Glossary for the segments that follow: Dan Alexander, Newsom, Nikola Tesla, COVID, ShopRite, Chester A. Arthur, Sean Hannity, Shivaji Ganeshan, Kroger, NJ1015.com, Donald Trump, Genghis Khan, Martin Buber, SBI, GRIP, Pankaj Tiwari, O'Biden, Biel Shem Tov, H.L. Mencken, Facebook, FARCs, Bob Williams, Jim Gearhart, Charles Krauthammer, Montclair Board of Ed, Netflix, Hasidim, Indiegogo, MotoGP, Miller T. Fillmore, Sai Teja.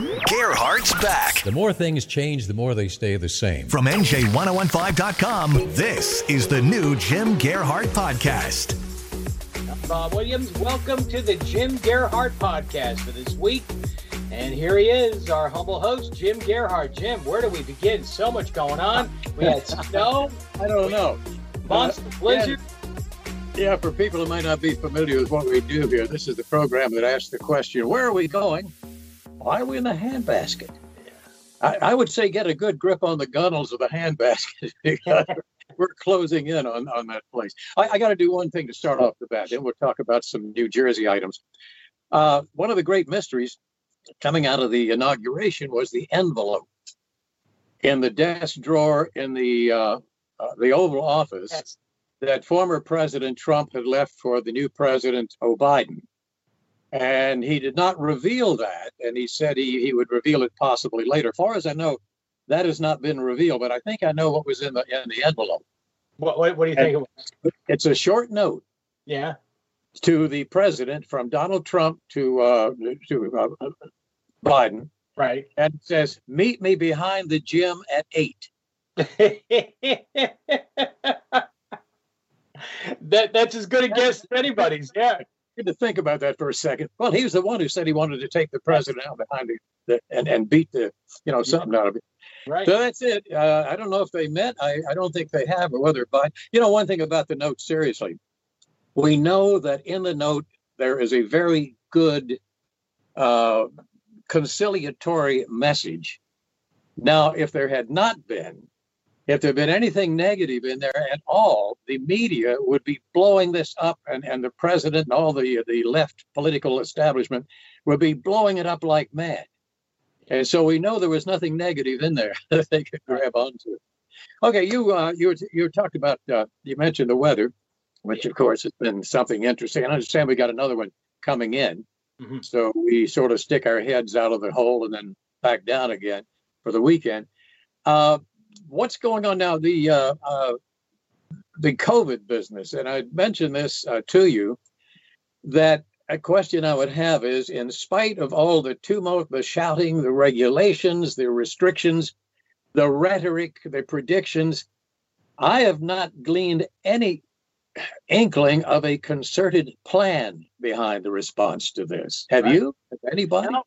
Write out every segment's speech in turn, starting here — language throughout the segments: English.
Gearhart's back. The more things change, the more they stay the same. From NJ1015.com, this is the new Jim Gearhart Podcast. I'm Bob Williams. Welcome to the Jim Gearhart Podcast for this week. And here he is, our humble host, Jim Gearhart. Jim, where do we begin? So much going on. We had snow. I don't know. Monster blizzard. Yeah, for people who might not be familiar with what we do here, this is the program that asks the question, where are we going? Why are we in the handbasket? I would say get a good grip on the gunnels of the handbasket because we're closing in on that place. I got to do one thing to start off the bat, then we'll talk about some New Jersey items. One of the great mysteries coming out of the inauguration was the envelope in the desk drawer in the Oval Office that former President Trump had left for the new president, O'Biden. And he did not reveal that. And he said he would reveal it possibly later. As far as I know, that has not been revealed, but I think I know what was in the envelope. What do you think it was? It's a short note. Yeah. To the president from Donald Trump to Biden. Right. And it says, meet me behind the gym at 8. That's as good a guess as anybody's. Yeah. Good to think about that for a second. Well, he was the one who said he wanted to take the president out behind and beat the, something out of it. Right. So that's it. I don't know if they met. I don't think they have, or whether Biden. One thing about the note, seriously, we know that in the note there is a very good conciliatory message. Now, if there had been anything negative in there at all, the media would be blowing this up, and the president and all the left political establishment would be blowing it up like mad. And so we know there was nothing negative in there that they could grab onto. Okay, you talked about, you mentioned the weather, which of course has been something interesting. I understand we got another one coming in. Mm-hmm. So we sort of stick our heads out of the hole and then back down again for the weekend. What's going on now? The COVID business, and I mentioned this to you. That a question I would have is, in spite of all the tumult, the shouting, the regulations, the restrictions, the rhetoric, the predictions, I have not gleaned any inkling of a concerted plan behind the response to this. Have right. you? Anybody? No.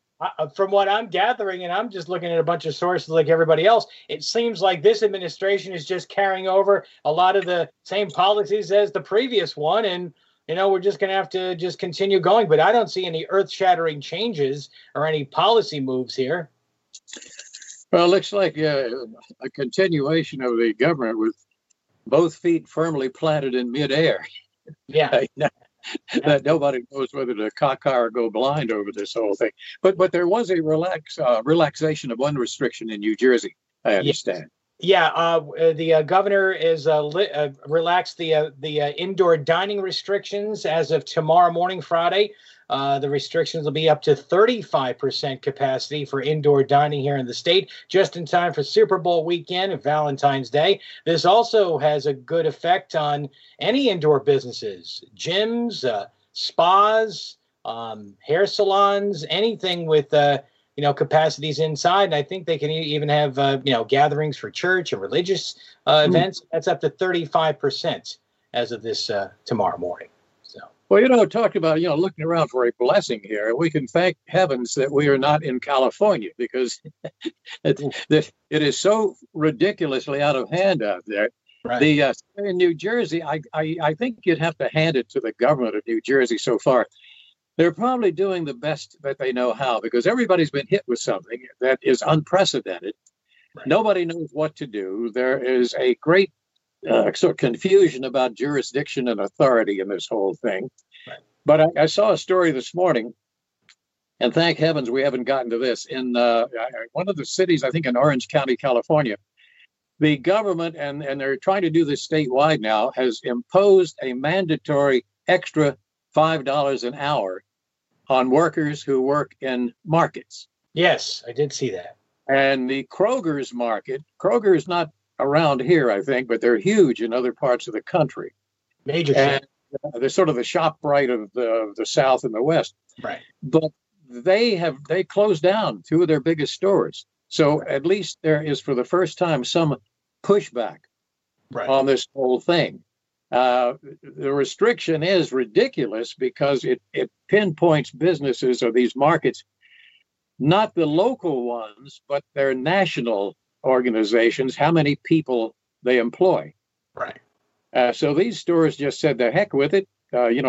From what I'm gathering, and I'm just looking at a bunch of sources like everybody else, it seems like this administration is just carrying over a lot of the same policies as the previous one. And, we're just going to have to just continue going. But I don't see any earth-shattering changes or any policy moves here. Well, it looks like a continuation of the government with both feet firmly planted in midair. Yeah. That nobody knows whether to cock or go blind over this whole thing. But there was a relaxation of one restriction in New Jersey, I understand. Yeah, the governor is relaxed the indoor dining restrictions as of tomorrow morning, Friday. The restrictions will be up to 35% capacity for indoor dining here in the state, just in time for Super Bowl weekend and Valentine's Day. This also has a good effect on any indoor businesses, gyms, spas, hair salons, anything with capacities inside. And I think they can even have, gatherings for church and religious events. That's up to 35% as of this tomorrow morning. Well, talking about, looking around for a blessing here, we can thank heavens that we are not in California, because it is so ridiculously out of hand out there. Right. In New Jersey, I think you'd have to hand it to the government of New Jersey so far. They're probably doing the best that they know how, because everybody's been hit with something that is unprecedented. Right. Nobody knows what to do. There is a great sort of confusion about jurisdiction and authority in this whole thing. Right. But I saw a story this morning, and thank heavens we haven't gotten to this. In one of the cities, I think in Orange County, California, the government, and they're trying to do this statewide now, has imposed a mandatory extra $5 an hour on workers who work in markets. Yes, I did see that. And the Kroger's market, Kroger's not around here, I think, but they're huge in other parts of the country. Major. And they're sort of the ShopRite of the South and the West. Right. But they closed down two of their biggest stores. So at least there is, for the first time, some pushback on this whole thing. The restriction is ridiculous because it pinpoints businesses or these markets, not the local ones, but their national organizations, how many people they employ. Right. So these stores just said, the heck with it,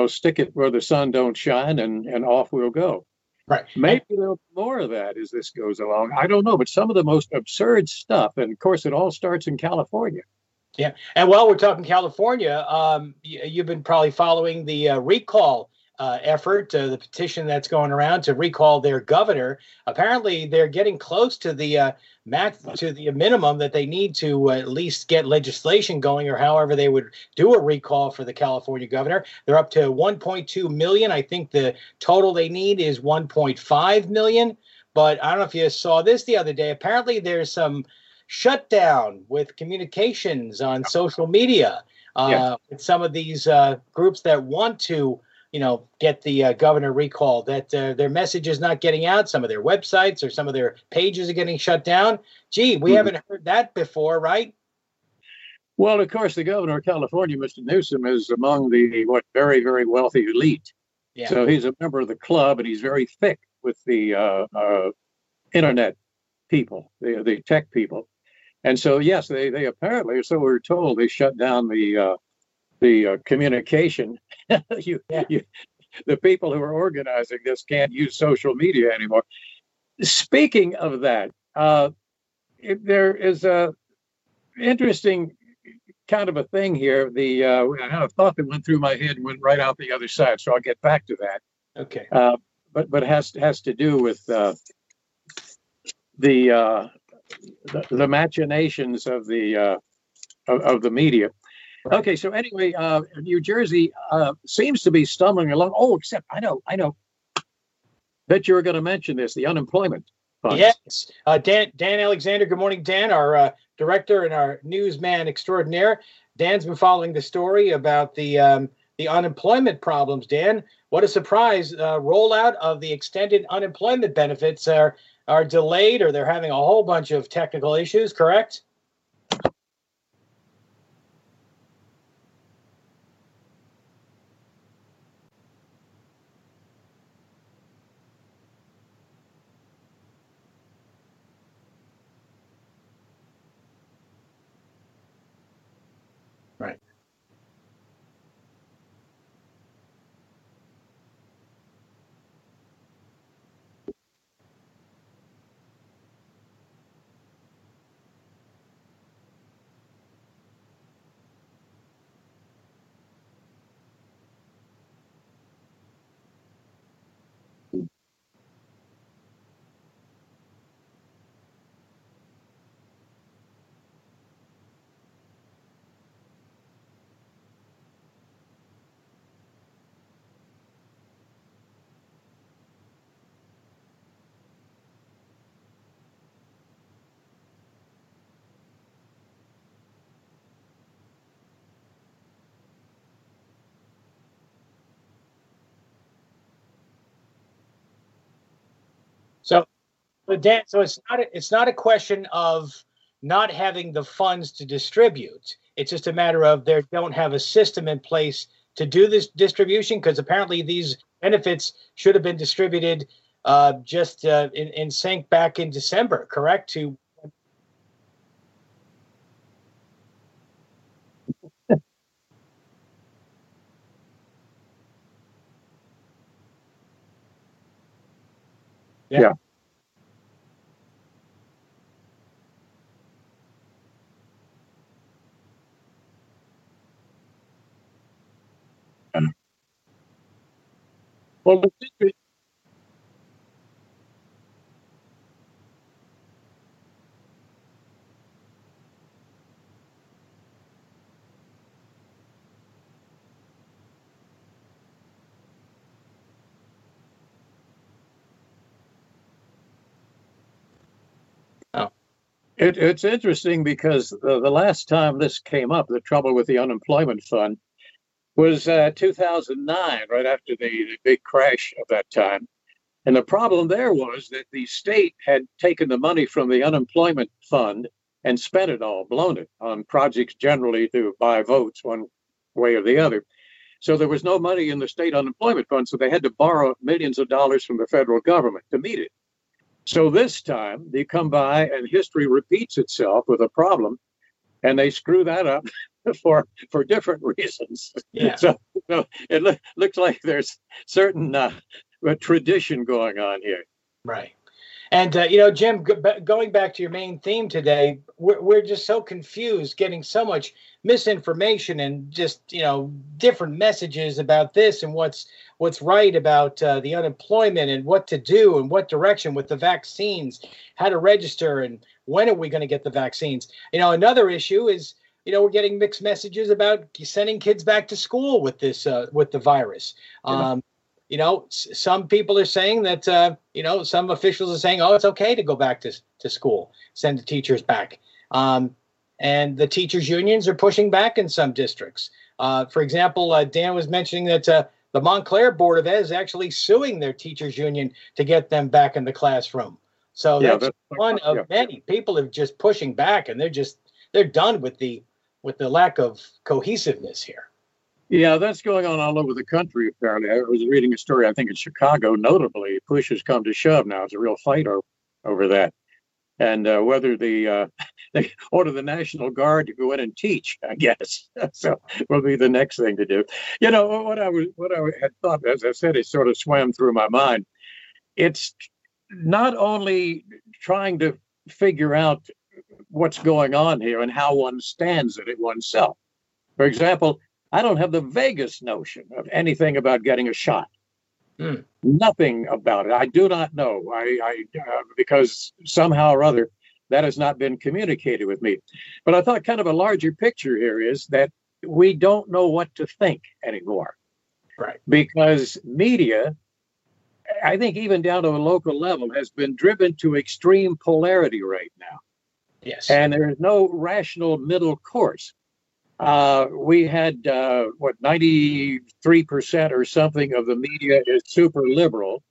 stick it where the sun don't shine, and off we'll go. Right. Maybe there'll be more of that as this goes along. I don't know, but some of the most absurd stuff, and of course it all starts in California. Yeah, and while we're talking California, you've been probably following the recall effort, the petition that's going around to recall their governor. Apparently, they're getting close to the max, to the minimum that they need to at least get legislation going, or however they would do a recall for the California governor. They're up to 1.2 million. I think the total they need is 1.5 million. But I don't know if you saw this the other day. Apparently, there's some shutdown with communications on social media with some of these groups that want to, get the governor recalled, that their message is not getting out. Some of their websites or some of their pages are getting shut down. Gee, we haven't heard that before, right? Well, of course, the governor of California, Mr. Newsom, is among the very, very wealthy elite. Yeah. So he's a member of the club, and he's very thick with the internet people, the tech people. And so, yes, they apparently, so we're told, they shut down the communication. The people who are organizing this can't use social media anymore. Speaking of that, there is a interesting kind of a thing here. I had a thought that went through my head and went right out the other side, so I'll get back to that. Okay. But has to do with the machinations of the media. Right. Okay, so anyway, New Jersey seems to be stumbling along. Oh, except I know. Bet you were going to mention this, the unemployment funds. Yes, Dan Alexander. Good morning, Dan, our director and our newsman extraordinaire. Dan's been following the story about the unemployment problems. Dan, what a surprise! Rollout of the extended unemployment benefits are delayed, or they're having a whole bunch of technical issues, correct? Right. But Dan, so it's not a question of not having the funds to distribute. It's just a matter of they don't have a system in place to do this distribution, because apparently these benefits should have been distributed in sync back in December, correct? Yeah. Well, it's interesting because the last time this came up, the trouble with the unemployment fund, was 2009, right after the big crash of that time. And the problem there was that the state had taken the money from the unemployment fund and spent it all, blown it on projects generally to buy votes one way or the other. So there was no money in the state unemployment fund, so they had to borrow millions of dollars from the federal government to meet it. So this time they come by and history repeats itself with a problem, and they screw that up for different reasons. Yeah. So it looks like there's certain tradition going on here. Right. And, Jim, going back to your main theme today, we're just so confused, getting so much misinformation and just, different messages about this and what's right about the unemployment and what to do and what direction with the vaccines, how to register and when are we going to get the vaccines. Another issue is, we're getting mixed messages about sending kids back to school with this with the virus. Some people are saying that, some officials are saying, it's okay to go back to school, send the teachers back. And the teachers unions are pushing back in some districts. For example, Dan was mentioning that the Montclair Board of Ed is actually suing their teachers union to get them back in the classroom. So that's one of many. People are just pushing back, and they're done with the lack of cohesiveness here. Yeah, that's going on all over the country, apparently. I was reading a story, I think in Chicago, notably, push has come to shove now. It's a real fight over that. And whether they order the National Guard to go in and teach, I guess. So will be the next thing to do. What I had thought, as I said, it sort of swam through my mind. It's not only trying to figure out what's going on here and how one stands at it oneself. For example, I don't have the vaguest notion of anything about getting a shot. Nothing about it. I do not know. I because somehow or other, that has not been communicated with me. But I thought kind of a larger picture here is that we don't know what to think anymore. Right. Because media, I think even down to a local level, has been driven to extreme polarity right now. Yes. And there is no rational middle course. We had, 93% or something of the media is super liberal,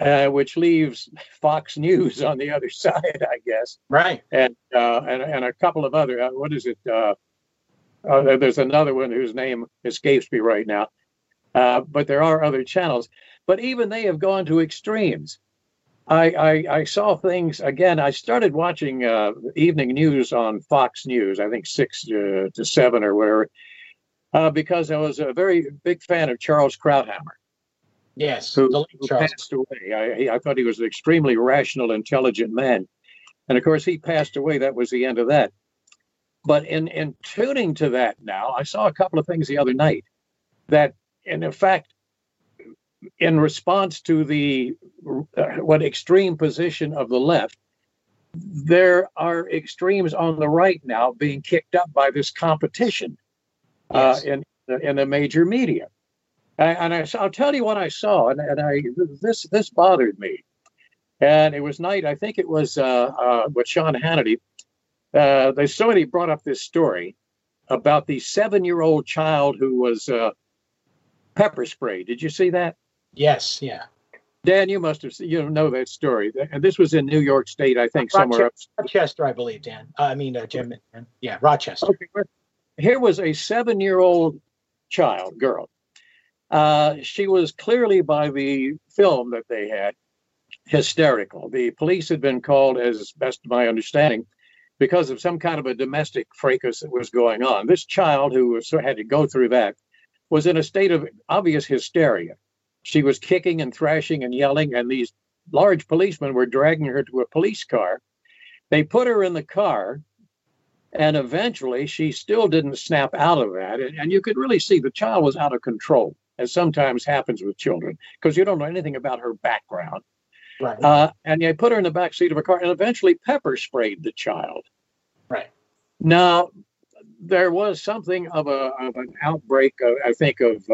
which leaves Fox News on the other side, I guess. Right. And a couple of other, what is it? There's another one whose name escapes me right now. But there are other channels, but even they have gone to extremes. I saw things again. I started watching evening news on Fox News, I think 6 to 7 or whatever, because I was a very big fan of Charles Krauthammer. Yes, who passed away. I thought he was an extremely rational, intelligent man. And of course, he passed away. That was the end of that. But in tuning to that now, I saw a couple of things the other night that, and in fact, in response to the extreme position of the left, there are extremes on the right now being kicked up by this competition. Yes. in the major media. I'll tell you what I saw, and this bothered me. And it was night, I think it was with Sean Hannity. There's somebody brought up this story about the 7-year-old child who was pepper spray. Did you see that? Yes, yeah. Dan, you must have know that story. And this was in New York State, I think, somewhere up. Rochester, I believe, Dan. Jim. Yeah, Rochester. Okay. Here was a 7-year-old girl. She was clearly, by the film that they had, hysterical. The police had been called, as best of my understanding, because of some kind of a domestic fracas that was going on. This child who had to go through that was in a state of obvious hysteria. She was kicking and thrashing and yelling, and these large policemen were dragging her to a police car. They put her in the car, and eventually she still didn't snap out of that. And you could really see the child was out of control, as sometimes happens with children, because you don't know anything about her background. Right. And they put her in the back seat of a car and eventually pepper sprayed the child. Right. Now, there was something of an outbreak, I think, of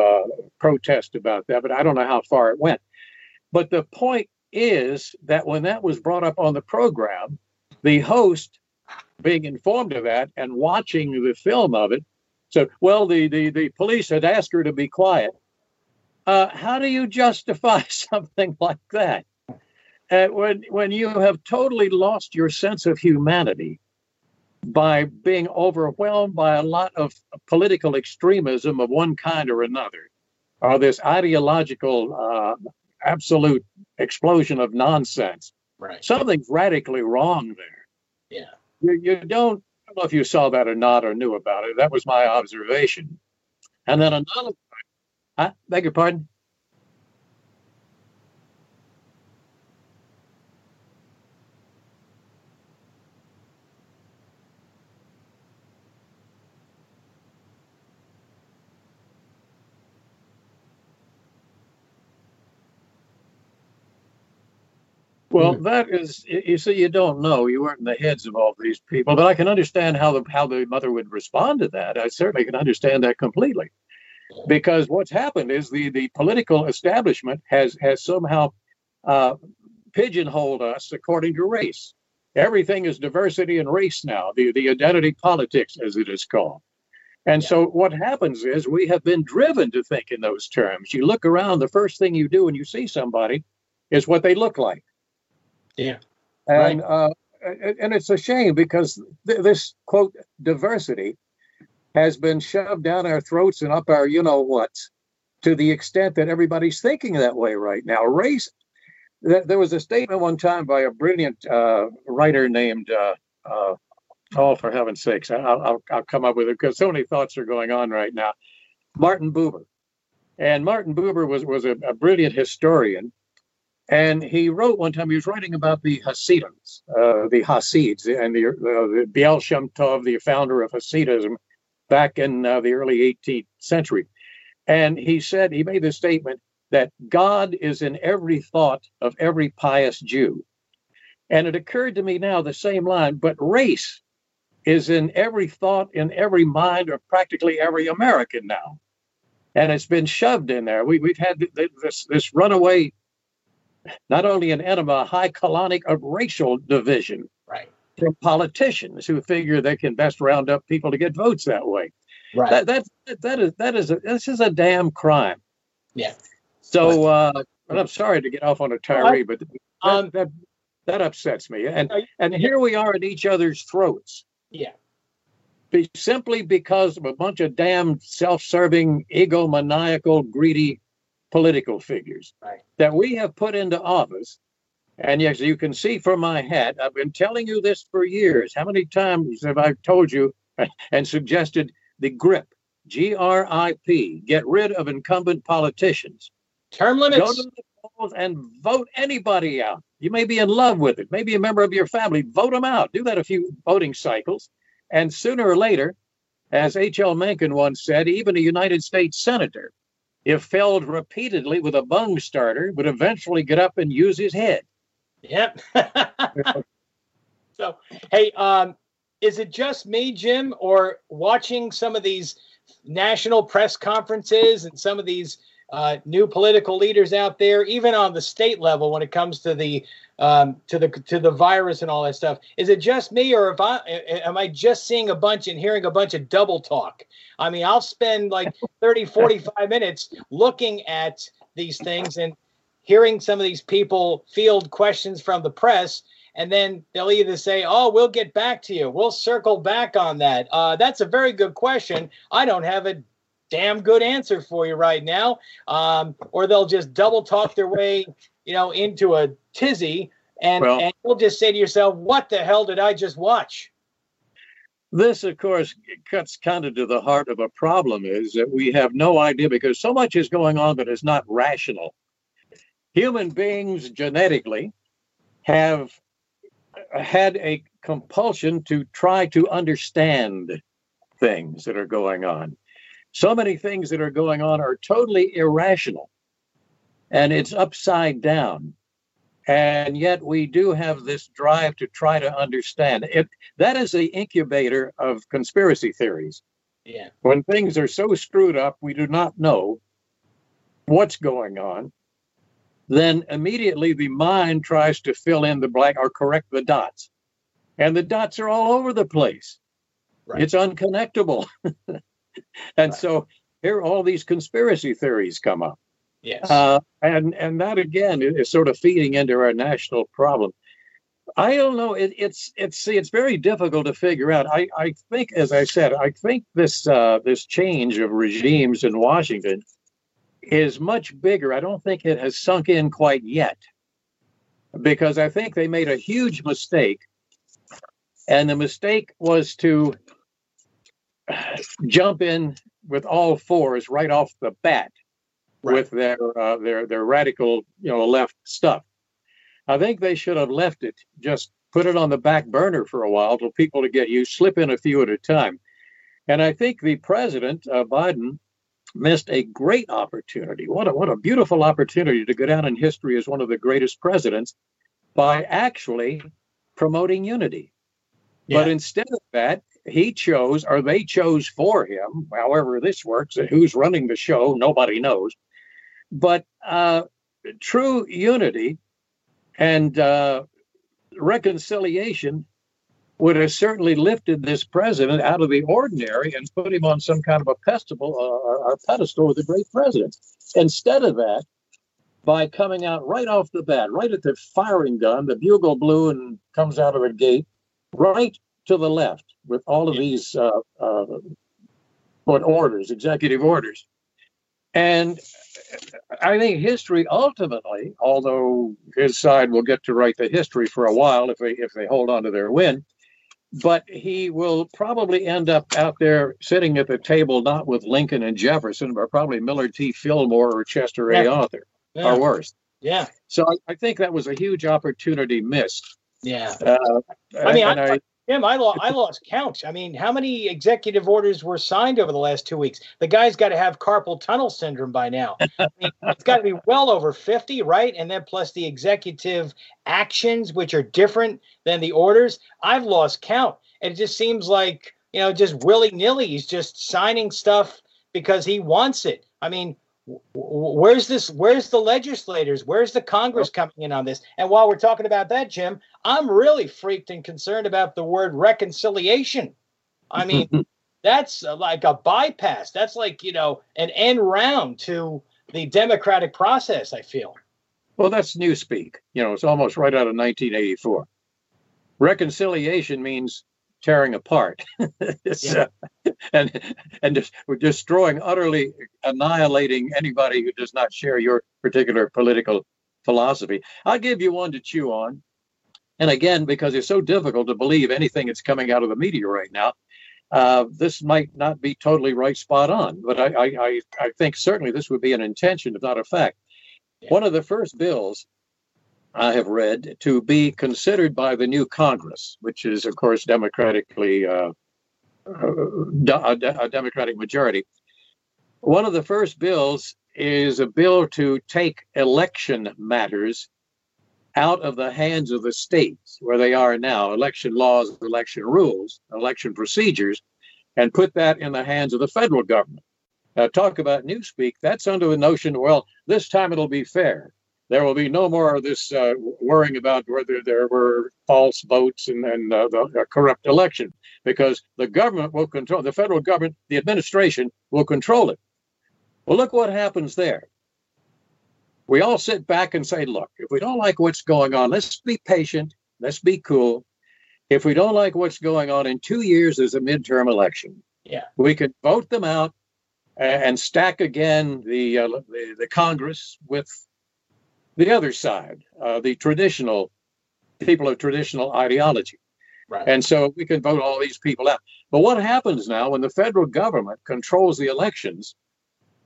protest about that, but I don't know how far it went. But the point is that when that was brought up on the program, the host, being informed of that and watching the film of it, said, well, the police had asked her to be quiet. How do you justify something like that? When you have totally lost your sense of humanity by being overwhelmed by a lot of political extremism of one kind or another, or this ideological absolute explosion of nonsense, right? Something's radically wrong there. Yeah, I don't know if you saw that or not or knew about it. That was my observation. And then another. I beg your pardon? Well, that is, you see, you don't know. You weren't in the heads of all these people. But I can understand how the mother would respond to that. I certainly can understand that completely. Because what's happened is the political establishment has somehow pigeonholed us according to race. Everything is diversity and race now, the identity politics, as it is called. And so what happens is we have been driven to think in those terms. You look around, the first thing you do when you see somebody is what they look like. Yeah. And, and it's a shame because this, quote, diversity has been shoved down our throats and up our you-know-whats to the extent that everybody's thinking that way right now. Race, there was a statement one time by a brilliant writer named, for heaven's sakes, I'll come up with it because so many thoughts are going on right now, Martin Buber. And Martin Buber was a brilliant historian. And he wrote one time, he was writing about the Hasidim, the Hasids, and the Biel Shem Tov, the founder of Hasidism, back in the early 18th century. And he said, he made the statement that God is in every thought of every pious Jew. And it occurred to me now, the same line, but race is in every thought, in every mind of practically every American now. And it's been shoved in there. We've had this runaway, not only an enema, a high colonic of racial division. Right. From politicians who figure they can best round up people to get votes that way. Right. This is a damn crime. Yeah. So, and I'm sorry to get off on a tirade, but that upsets me. And here we are at each other's throats. Yeah. Simply because of a bunch of damn self-serving, egomaniacal, greedy political figures that we have put into office. And yes, you can see from my hat, I've been telling you this for years. How many times have I told you and suggested the GRIP, G-R-I-P, get rid of incumbent politicians. Term limits. Go to the polls and vote anybody out. You may be in love with it. Maybe a member of your family. Vote them out. Do that a few voting cycles. And sooner or later, as H.L. Mencken once said, even a United States senator, if felled repeatedly with a bung starter, would eventually get up and use his head. Yep. So, hey, is it just me, Jim, or watching some of these national press conferences and some of these new political leaders out there, even on the state level, when it comes to the to the virus and all that stuff? Is it just me, or am I just seeing a bunch and hearing a bunch of double talk? I mean, I'll spend like 30, 45 minutes looking at these things and hearing some of these people field questions from the press, and then they'll either say, oh, we'll get back to you. We'll circle back on that. That's a very good question. I don't have a damn good answer for you right now. Or they'll just double talk their way, into a tizzy. And you'll just say to yourself, what the hell did I just watch? This, of course, cuts kind of to the heart of a problem, is that we have no idea because so much is going on that is not rational. Human beings genetically have had a compulsion to try to understand things that are going on. So many things that are going on are totally irrational, and it's upside down. And yet we do have this drive to try to understand. That is the incubator of conspiracy theories. Yeah. When things are so screwed up, we do not know what's going on. Then immediately the mind tries to fill in the blank or correct the dots. And the dots are all over the place. Right. It's unconnectable. And so here all these conspiracy theories come up. Yes. And that, again, is sort of feeding into our national problem. I don't know. It's very difficult to figure out. I think, as I said, I think this change of regimes in Washington is much bigger. I don't think it has sunk in quite yet, because I think they made a huge mistake. And the mistake was to jump in with all fours right off the bat, right, with their radical, left stuff. I think they should have left it, just put it on the back burner for a while till people to get used, slip in a few at a time. And I think the president, Biden, missed a great opportunity. What a beautiful opportunity to go down in history as one of the greatest presidents by actually promoting unity. Yeah. But instead of that, he chose, or they chose for him, however this works, and who's running the show, nobody knows. But true unity and reconciliation would have certainly lifted this president out of the ordinary and put him on some kind of a pedestal, with a great president. Instead of that, by coming out right off the bat, right at the firing gun, the bugle blew and comes out of a gate, right to the left with all of these executive orders. And I think history ultimately, although his side will get to write the history for a while if they hold on to their win, but he will probably end up out there sitting at the table, not with Lincoln and Jefferson, but probably Miller T. Fillmore or Chester A. Arthur, or worse. Yeah. So I think that was a huge opportunity missed. Yeah. I lost count. I mean, how many executive orders were signed over the last 2 weeks? The guy's got to have carpal tunnel syndrome by now. I mean, it's got to be well over 50, right? And then plus the executive actions, which are different than the orders. I've lost count. And it just seems like, just willy-nilly, he's just signing stuff because he wants it. I mean, where's this? Where's the legislators? Where's the Congress coming in on this? And while we're talking about that, Jim, I'm really freaked and concerned about the word reconciliation. I mean, that's like a bypass. That's like, an end round to the democratic process, I feel. Well, that's newspeak. It's almost right out of 1984. Reconciliation means tearing apart and just destroying, utterly annihilating anybody who does not share your particular political philosophy. I'll give you one to chew on. And again, because it's so difficult to believe anything that's coming out of the media right now, this might not be totally right spot on, but I think certainly this would be an intention, if not a fact. Yeah. One of the first bills I have read to be considered by the new Congress, which is, of course, democratically a Democratic majority. One of the first bills is a bill to take election matters out of the hands of the states where they are now, election laws, election rules, election procedures, and put that in the hands of the federal government. Now, talk about newspeak. That's under the notion, well, this time it'll be fair. There will be no more of this worrying about whether there were false votes and the corrupt election, because the government will control, the federal government, the administration will control it. Well, look what happens there. We all sit back and say, look, if we don't like what's going on, let's be patient. Let's be cool. If we don't like what's going on, in 2 years, there's a midterm election. Yeah, we could vote them out and stack again the Congress with the other side, the traditional people of traditional ideology. Right. And so we can vote all these people out. But what happens now when the federal government controls the elections?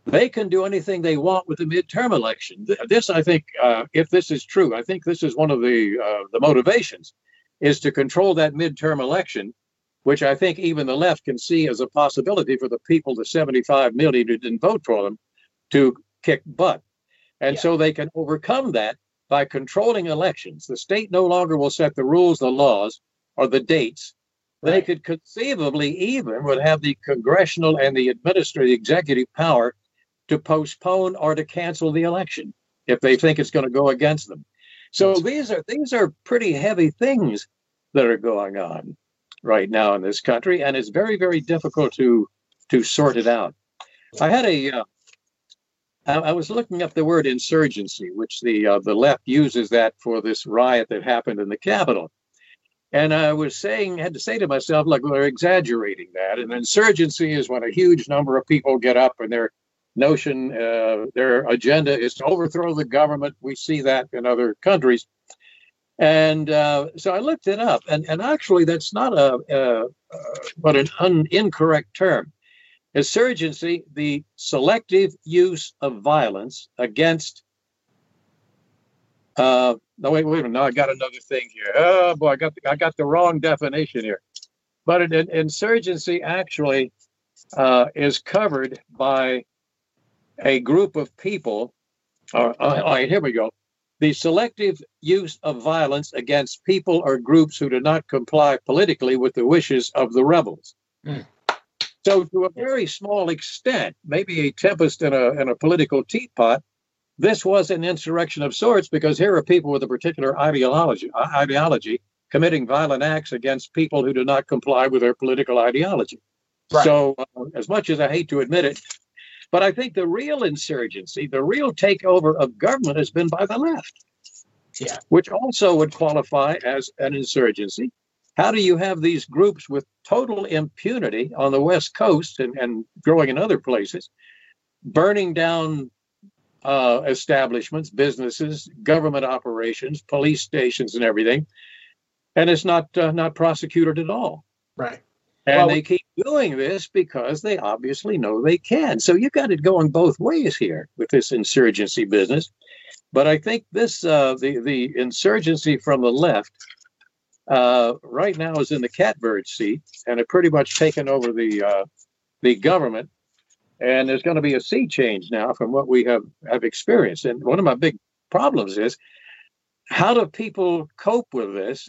They can do anything they want with the midterm election. This, I think, if this is true, I think this is one of the motivations, is to control that midterm election, which I think even the left can see as a possibility for the people, the 75 million who didn't vote for them, to kick butt. And so they can overcome that by controlling elections. The state no longer will set the rules, the laws, or the dates. Right. They could conceivably even would have the congressional and the administrative executive power to postpone or to cancel the election if they think it's going to go against them. So these are pretty heavy things that are going on right now in this country, and it's very, very difficult to sort it out. I had a I was looking up the word insurgency, which the left uses that for this riot that happened in the Capitol. And I was saying, had to say to myself, look, they're exaggerating that. An insurgency is when a huge number of people get up and their notion, their agenda is to overthrow the government. We see that in other countries. And so I looked it up. And actually, that's not but an incorrect term. Insurgency, the selective use of violence against. No, wait a minute. No, I got another thing here. Oh boy, I got the wrong definition here. But an insurgency actually is covered by a group of people. All right, here we go. The selective use of violence against people or groups who do not comply politically with the wishes of the rebels. Mm. So to a very small extent, maybe a tempest in a political teapot, this was an insurrection of sorts, because here are people with a particular ideology committing violent acts against people who do not comply with their political ideology. Right. So as much as I hate to admit it, but I think the real insurgency, the real takeover of government has been by the left, which also would qualify as an insurgency. How do you have these groups with total impunity on the West Coast and growing in other places, burning down establishments, businesses, government operations, police stations and everything, and it's not prosecuted at all? Right. And well, they keep doing this because they obviously know they can. So you've got it going both ways here with this insurgency business. But I think this the insurgency from the left right now is in the catbird seat, and it pretty much taken over the government. And there's going to be a sea change now from what we have experienced. And one of my big problems is, how do people cope with this?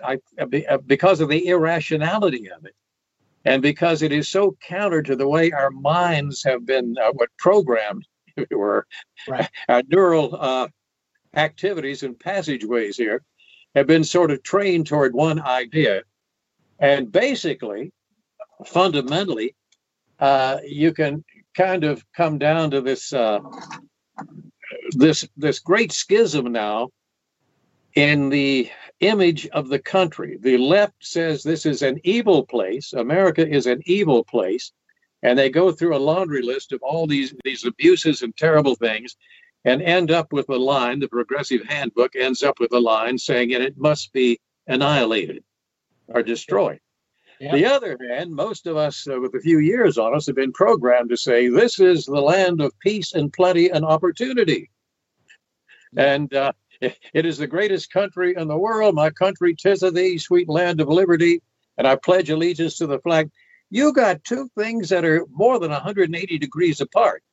Because of the irrationality of it, and because it is so counter to the way our minds have been programmed, if you were, right. Our neural activities and passageways here have been sort of trained toward one idea. And basically, fundamentally, you can kind of come down to this this great schism now in the image of the country. The left says this is an evil place. America is an evil place. And they go through a laundry list of all these abuses and terrible things, and end up with a line, the Progressive Handbook ends up with a line saying, and it must be annihilated or destroyed. Yeah. The other hand, most of us with a few years on us have been programmed to say, this is the land of peace and plenty and opportunity. And it is the greatest country in the world. My country, 'tis of thee, sweet land of liberty. And I pledge allegiance to the flag. You got two things that are more than 180 degrees apart.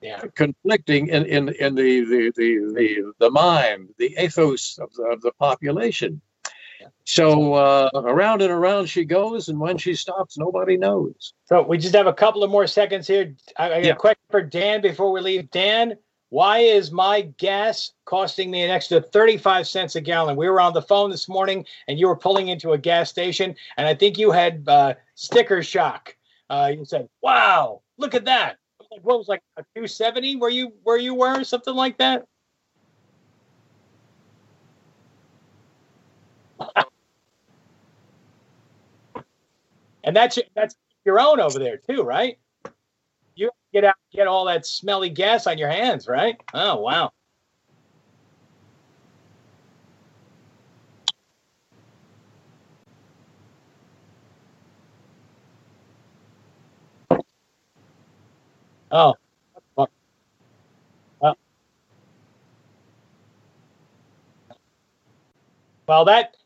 Yeah. Conflicting in the mind, the ethos of the population. Yeah. So around and around she goes, and when she stops, nobody knows. So we just have a couple of more seconds here. I got a question for Dan before we leave. Dan, why is my gas costing me an extra 35 cents a gallon? We were on the phone this morning, and you were pulling into a gas station, and I think you had sticker shock. You said, "Wow, look at that." What was, like, a 270 where you were, something like that? And that's your own over there too, right? You get out, get all that smelly gas on your hands, right? Oh wow. Oh, well,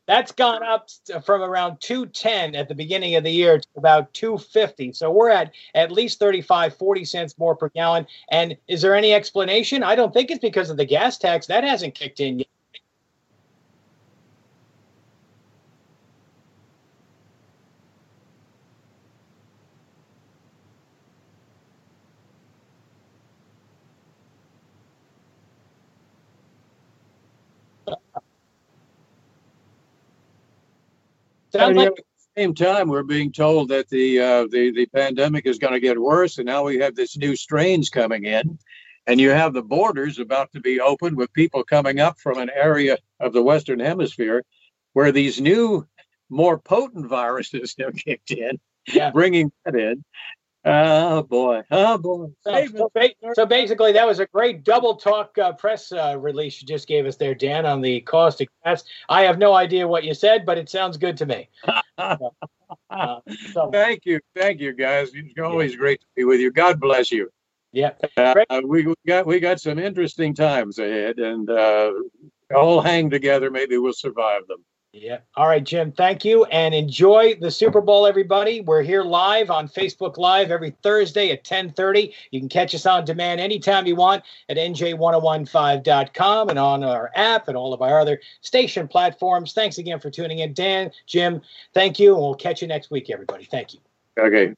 that's gone up from around $2.10 at the beginning of the year to about $2.50. So we're at least 35, 40 cents more per gallon. And is there any explanation? I don't think it's because of the gas tax. That hasn't kicked in yet. And at the same time, we're being told that the pandemic is going to get worse, and now we have this new strains coming in, And you have the borders about to be open with people coming up from an area of the Western Hemisphere where these new, more potent viruses have kicked in, bringing that in. Oh, boy. So basically, that was a great double talk press release you just gave us there, Dan, on the caustic gas. I have no idea what you said, but it sounds good to me. Thank you, guys. It's always great to be with you. God bless you. Yeah, we got some interesting times ahead, and all hang together. Maybe we'll survive them. Yeah. All right, Jim. Thank you, and enjoy the Super Bowl, everybody. We're here live on Facebook Live every Thursday at 10:30. You can catch us on demand anytime you want at NJ1015.com and on our app and all of our other station platforms. Thanks again for tuning in, Dan, Jim. Thank you, and we'll catch you next week, everybody. Thank you. Okay.